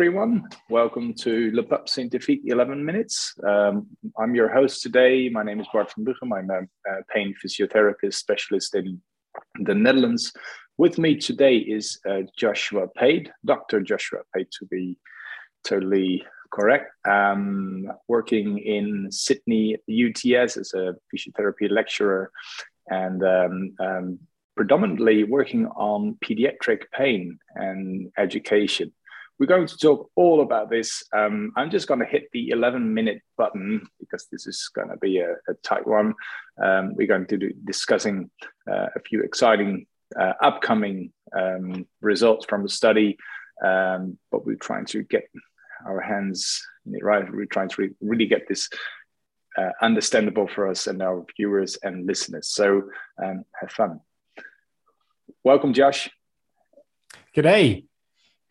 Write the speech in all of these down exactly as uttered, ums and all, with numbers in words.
Everyone, welcome to Le Pub Scientifique eleven minutes. Um, I'm your host today. My name is Bart van Buchem. I'm a, a pain physiotherapist specialist in the Netherlands. With me today is uh, Joshua Pate, Doctor Joshua Pate to be totally correct, um, working in Sydney U T S as a physiotherapy lecturer and um, um, predominantly working on pediatric pain and education. We're going to talk all about this. Um, I'm just going to hit the eleven minute button because this is going to be a, a tight one. Um, we're going to be discussing uh, a few exciting uh, upcoming um, results from the study, um, but we're trying to get our hands in it right. We're trying to re really get this uh, understandable for us and our viewers and listeners. So um, have fun. Welcome, Josh. G'day.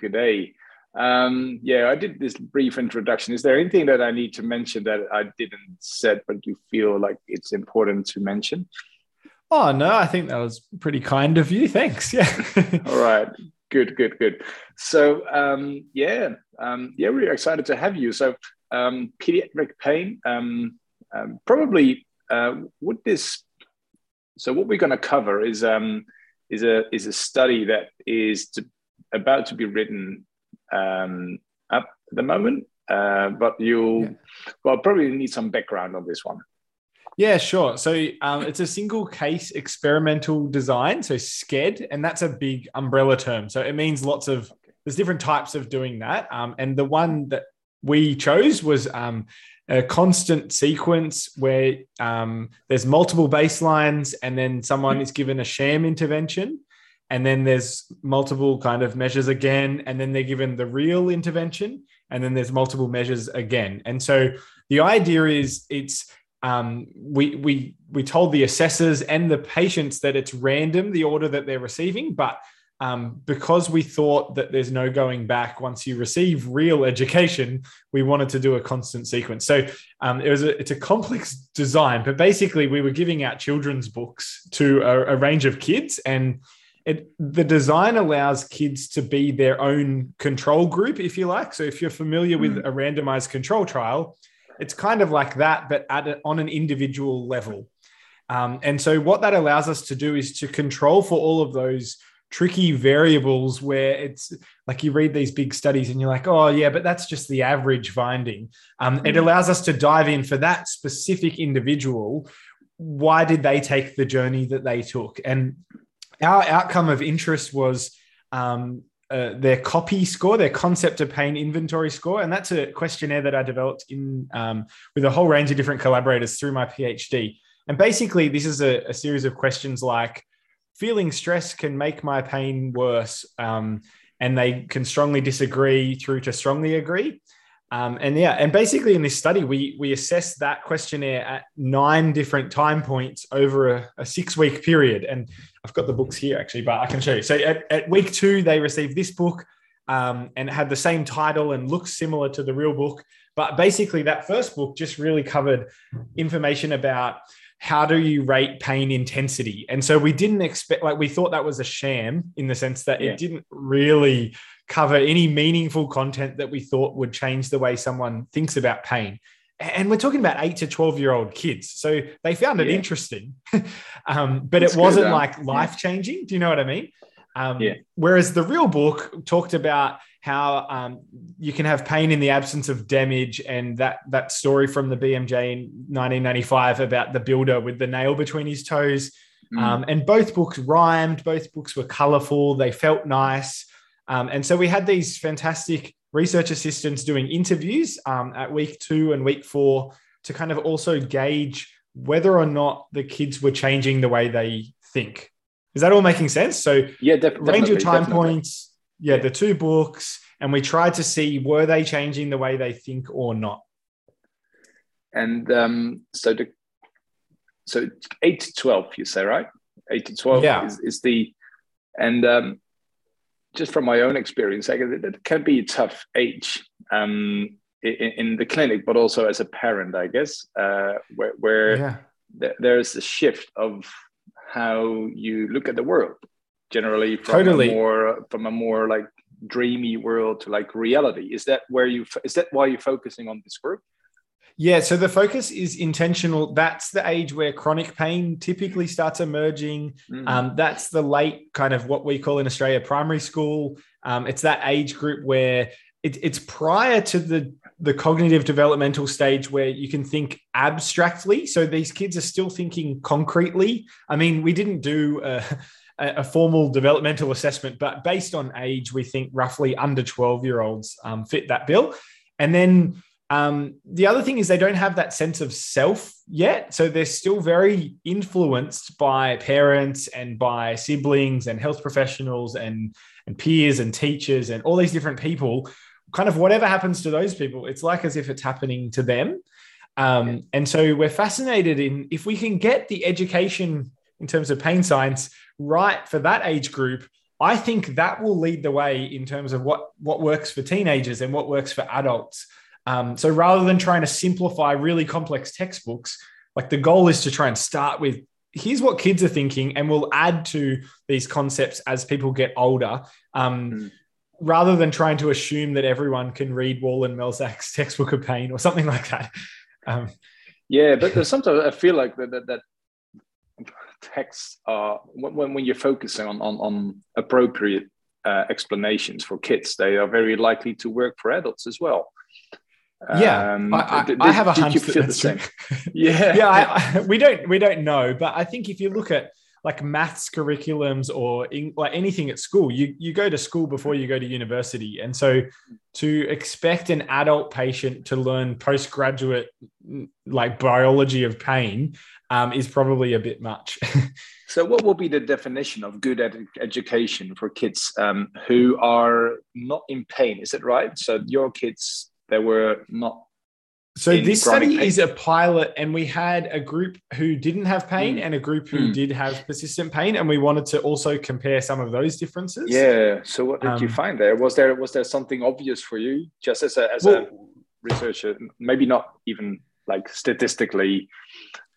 G'day. Um, yeah, I did this brief introduction. Is there anything that I need to mention that I didn't said, but you feel like it's important to mention? Oh, no, I think that was pretty kind of you. Thanks. Yeah. All right. Good, good, good. So, um, yeah, um, yeah, we're excited to have you. So, um, pediatric pain, um, um, probably uh, would this, so what we're going to cover is, um, is, a, is a study that is to, about to be written um at the moment, uh but you'll yeah. well probably need some background on this one. Yeah, sure. So um it's a single case experimental design, so S C E D, and that's a big umbrella term, so it means lots of there's different types of doing that, um and the one that we chose was um a constant sequence where um there's multiple baselines, and then someone mm-hmm. is given a sham intervention. And then there's multiple kind of measures again, and then they're given the real intervention, and then there's multiple measures again. And so the idea is it's um, we, we, we told the assessors and the patients that it's random, the order that they're receiving, but um, because we thought that there's no going back once you receive real education, we wanted to do a constant sequence. So um, it was a, it's a complex design, but basically we were giving out children's books to a, a range of kids, and It, the design allows kids to be their own control group, if you like. So if you're familiar with a randomized control trial, it's kind of like that, but at a, on an individual level. Um, and so what that allows us to do is to control for all of those tricky variables where it's like you read these big studies and you're like, oh, yeah, but that's just the average finding. Um, it allows us to dive in for that specific individual. Why did they take the journey that they took? And our outcome of interest was um, uh, their COPI score, their Concept of Pain Inventory score. And that's a questionnaire that I developed in um, with a whole range of different collaborators through my PhD. And basically, this is a, a series of questions like, feeling stress can make my pain worse, um, and they can strongly disagree through to strongly agree. Um, and yeah, and basically in this study, we, we assessed that questionnaire at nine different time points over a, a six week period. And I've got the books here actually, but I can show you. So at, at week two, they received this book um, and it had the same title and looks similar to the real book. But basically that first book just really covered information about how do you rate pain intensity. And so we didn't expect, like we thought that was a sham in the sense that yeah. it didn't really cover any meaningful content that we thought would change the way someone thinks about pain. And we're talking about eight to twelve year old kids. So they found it yeah. interesting, um, but That's it wasn't good, like life changing. Yeah. Do you know what I mean? Um, yeah. Whereas the real book talked about how um, you can have pain in the absence of damage. And that, that story from the B M J in nineteen ninety-five about the builder with the nail between his toes. Mm. Um, and both books rhymed, both books were colorful. They felt nice. Um, and so we had these fantastic research assistants doing interviews um, at week two and week four to kind of also gauge whether or not the kids were changing the way they think. Is that all making sense? So yeah, range of time definitely. points, yeah, yeah, the two books, and we tried to see were they changing the way they think or not. And um, so the so eight to twelve, you say, right? eight to twelve yeah. is, is the... and. Um, Just from my own experience, I guess it can be a tough age um, in, in the clinic, but also as a parent, I guess, uh, where, where yeah. th there's a shift of how you look at the world generally from totally. a more from a more like dreamy world to like reality? Is that where you, is that why you're focusing on this work? Yeah, so the focus is intentional. That's the age where chronic pain typically starts emerging. Mm. Um, that's the late kind of what we call in Australia primary school. Um, it's that age group where it, it's prior to the, the cognitive developmental stage where you can think abstractly. So these kids are still thinking concretely. I mean, we didn't do a, a formal developmental assessment, but based on age, we think roughly under twelve-year-olds um, fit that bill. And then... Um, the other thing is they don't have that sense of self yet. So they're still very influenced by parents and by siblings and health professionals and, and peers and teachers and all these different people. Kind of whatever happens to those people, it's like as if it's happening to them. Um, yeah. And so we're fascinated in if we can get the education in terms of pain science right for that age group, I think that will lead the way in terms of what, what works for teenagers and what works for adults. Um, so rather than trying to simplify really complex textbooks, like the goal is to try and start with, here's what kids are thinking, and we'll add to these concepts as people get older, um, mm. rather than trying to assume that everyone can read Wall and Melzak's Textbook of Pain or something like that. Um, yeah, but there's sometimes I feel like that, that, that texts are, when, when you're focusing on, on, on appropriate uh, explanations for kids, they are very likely to work for adults as well. Yeah, um, I, I, did, I have a hunch that that's true. Yeah, yeah. I, I, we don't, we don't know, but I think if you look at like maths curriculums or in, like anything at school, you you go to school before you go to university, and so to expect an adult patient to learn postgraduate like biology of pain um, is probably a bit much. So, what will be the definition of good ed- education for kids um, who are not in pain? Is it right? So your kids. They were not. So this study pain. Is a pilot, and we had a group who didn't have pain mm. and a group who mm. did have persistent pain, and we wanted to also compare some of those differences. Yeah. So what did um, you find there? Was there was there something obvious for you, just as a as well, a researcher? Maybe not even like statistically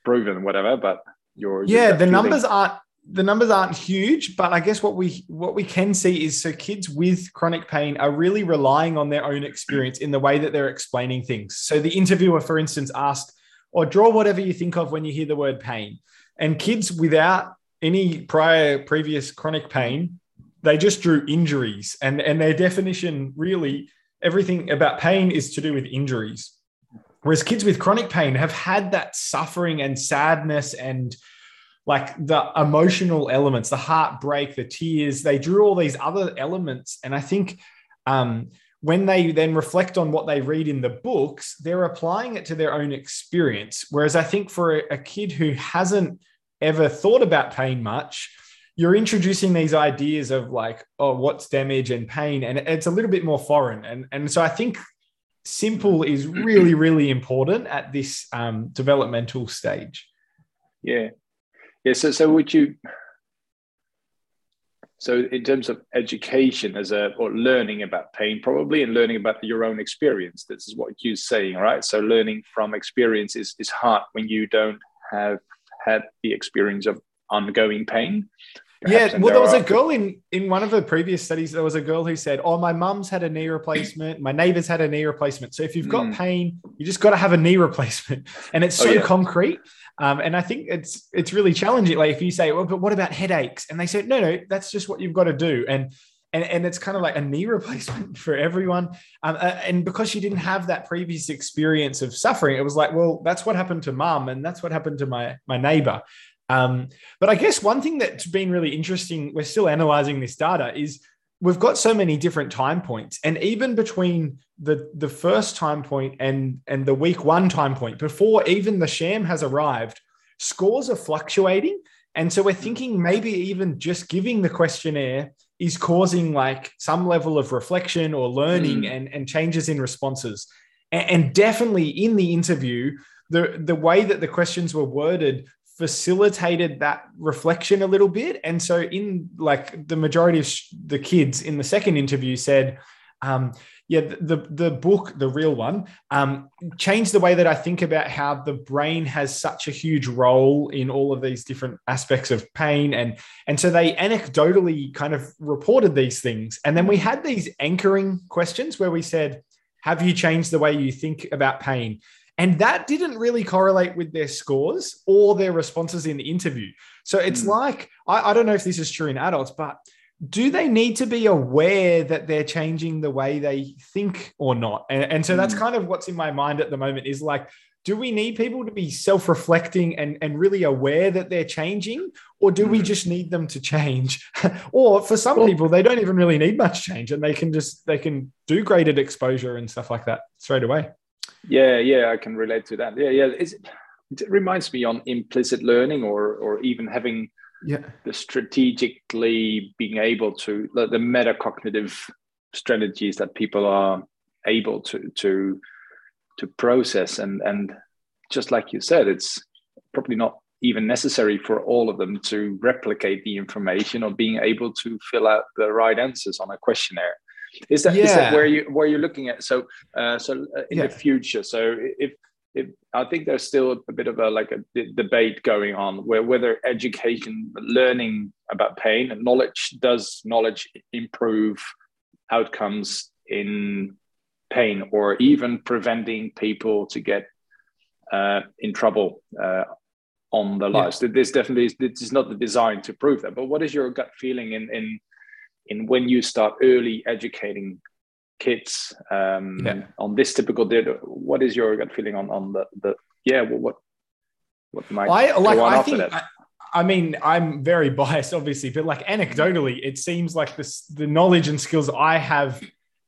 proven, whatever. But your yeah, the numbers aren't the numbers aren't huge, but I guess what we what we can see is so kids with chronic pain are really relying on their own experience in the way that they're explaining things. So the interviewer, for instance, asked, or draw whatever you think of when you hear the word pain. And kids without any prior previous chronic pain, they just drew injuries. And, and their definition really, everything about pain is to do with injuries. Whereas kids with chronic pain have had that suffering and sadness and like the emotional elements, the heartbreak, the tears, they drew all these other elements. And I think um, when they then reflect on what they read in the books, they're applying it to their own experience. Whereas I think for a, a kid who hasn't ever thought about pain much, you're introducing these ideas of like, oh, what's damage and pain? And it's a little bit more foreign. And, and so I think simple is really, really important at this um, developmental stage. Yeah. Yeah, so, so would you, so in terms of education as a, or learning about pain probably, and learning about your own experience, this is what you're saying, right? So learning from experience is, is hard when you don't have had the experience of ongoing pain. Perhaps, yeah, well, there was a girl in, in one of the previous studies, there was a girl who said, oh, my mum's had a knee replacement, my neighbor's had a knee replacement. So if you've got mm. pain, you just got to have a knee replacement. And it's so oh, yeah. concrete. Um, and I think it's it's really challenging. Like if you say, well, but what about headaches? And they say, no, no, that's just what you've got to do. And and, and it's kind of like a knee replacement for everyone. Um, and because she didn't have that previous experience of suffering, it was like, well, that's what happened to mum. And that's what happened to my, my neighbor. Um, but I guess one thing that's been really interesting, we're still analyzing this data, is we've got so many different time points. And even between the, the first time point and, and the week one time point, before even the sham has arrived, scores are fluctuating. And so we're thinking maybe even just giving the questionnaire is causing like some level of reflection or learning mm. and, and changes in responses. And, and definitely in the interview, the, the way that the questions were worded facilitated that reflection a little bit. And so in like the majority of sh- the kids in the second interview said, um, yeah, the the book, the real one, um, changed the way that I think about how the brain has such a huge role in all of these different aspects of pain. And, and so they anecdotally kind of reported these things. And then we had these anchoring questions where we said, have you changed the way you think about pain? And that didn't really correlate with their scores or their responses in the interview. So it's mm. like, I, I don't know if this is true in adults, but do they need to be aware that they're changing the way they think or not? And, and so that's kind of what's in my mind at the moment is like, do we need people to be self-reflecting and, and really aware that they're changing, or do we just need them to change? Or for some people, they don't even really need much change and they can just, they can do graded exposure and stuff like that straight away. Yeah, yeah, I can relate to that. Yeah, yeah. It's, it reminds me on implicit learning or or even having yeah. the strategically being able to, like the metacognitive strategies that people are able to to to process. And, and just like you said, it's probably not even necessary for all of them to replicate the information or being able to fill out the right answers on a questionnaire. Is that, yeah. is that where you where you're looking at? So uh, so in yeah. the future. So if if I think there's still a bit of a like a d- debate going on where whether education, learning about pain and knowledge, does knowledge improve outcomes in pain or even preventing people to get uh, in trouble uh, on their lives. Yeah. This definitely is, this is not designed to prove that. But what is your gut feeling in in in when you start early educating kids um, yeah. on this typical data? What is your gut feeling on, on the, the, yeah, well, what, what might I, like, go on I after think, that? I, I mean, I'm very biased, obviously, but like anecdotally, it seems like this, the knowledge and skills I have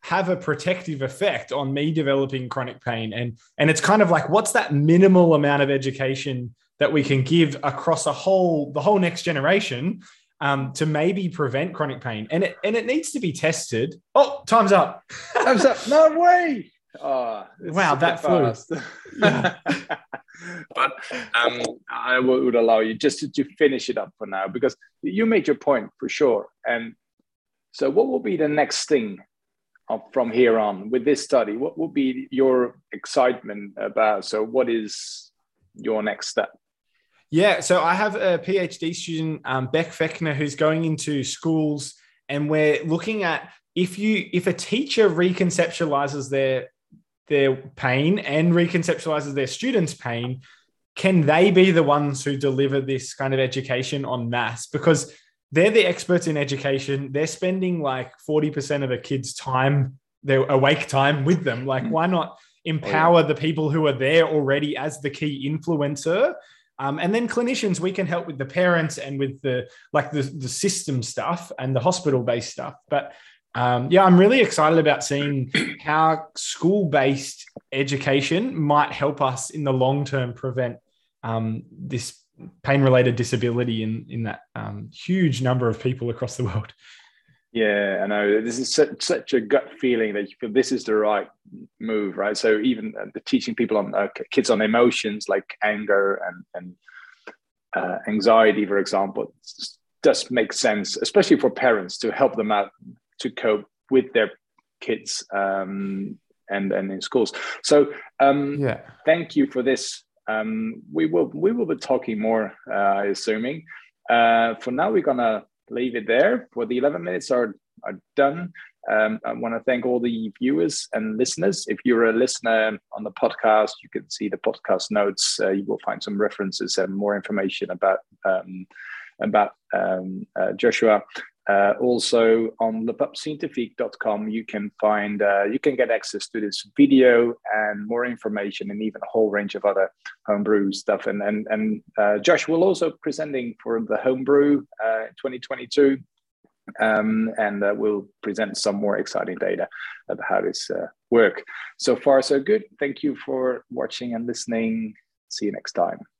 have a protective effect on me developing chronic pain. And, and it's kind of like, what's that minimal amount of education that we can give across a whole, the whole next generation Um, to maybe prevent chronic pain, and it and it needs to be tested. Oh, time's up! Time's up! No way! Oh, wow, that flew. Yeah. But um, I would allow you just to, to finish it up for now, because you made your point for sure. And so, what will be the next thing from here on with this study? What will be your excitement about? So, what is your next step? Yeah, so I have a PhD student, um, Beck Fechner, who's going into schools, and we're looking at if you if a teacher reconceptualizes their their pain and reconceptualizes their students' pain, can they be the ones who deliver this kind of education en masse? Because they're the experts in education. They're spending like forty percent of a kid's time, their awake time, with them. Like, why not empower oh, yeah. the people who are there already as the key influencer? Um, and then clinicians, we can help with the parents and with the like the, the system stuff and the hospital-based stuff. But um, yeah, I'm really excited about seeing how school-based education might help us in the long term prevent um, this pain-related disability in in that um, huge number of people across the world. Yeah, I know. This is such, such a gut feeling that you feel this is the right move, right? So even uh, the teaching people on uh, kids on emotions like anger and and uh, anxiety, for example, does make sense, especially for parents to help them out to cope with their kids um, and and in schools. So um, yeah, thank you for this. Um, we will we will be talking more, uh, assuming. Uh, for now, we're gonna leave it there. For the eleven minutes are, are done. Um, I want to thank all the viewers and listeners. If you're a listener on the podcast, you can see the podcast notes. Uh, you will find some references and more information about um, about um, uh, Joshua. Uh, also on le pub scientifique dot com, you can find uh, you can get access to this video and more information, and even a whole range of other homebrew stuff. And and and uh, Josh will also be presenting for the homebrew uh, twenty twenty-two, um, and uh, we'll present some more exciting data about how this uh, works. So far, so good. Thank you for watching and listening. See you next time.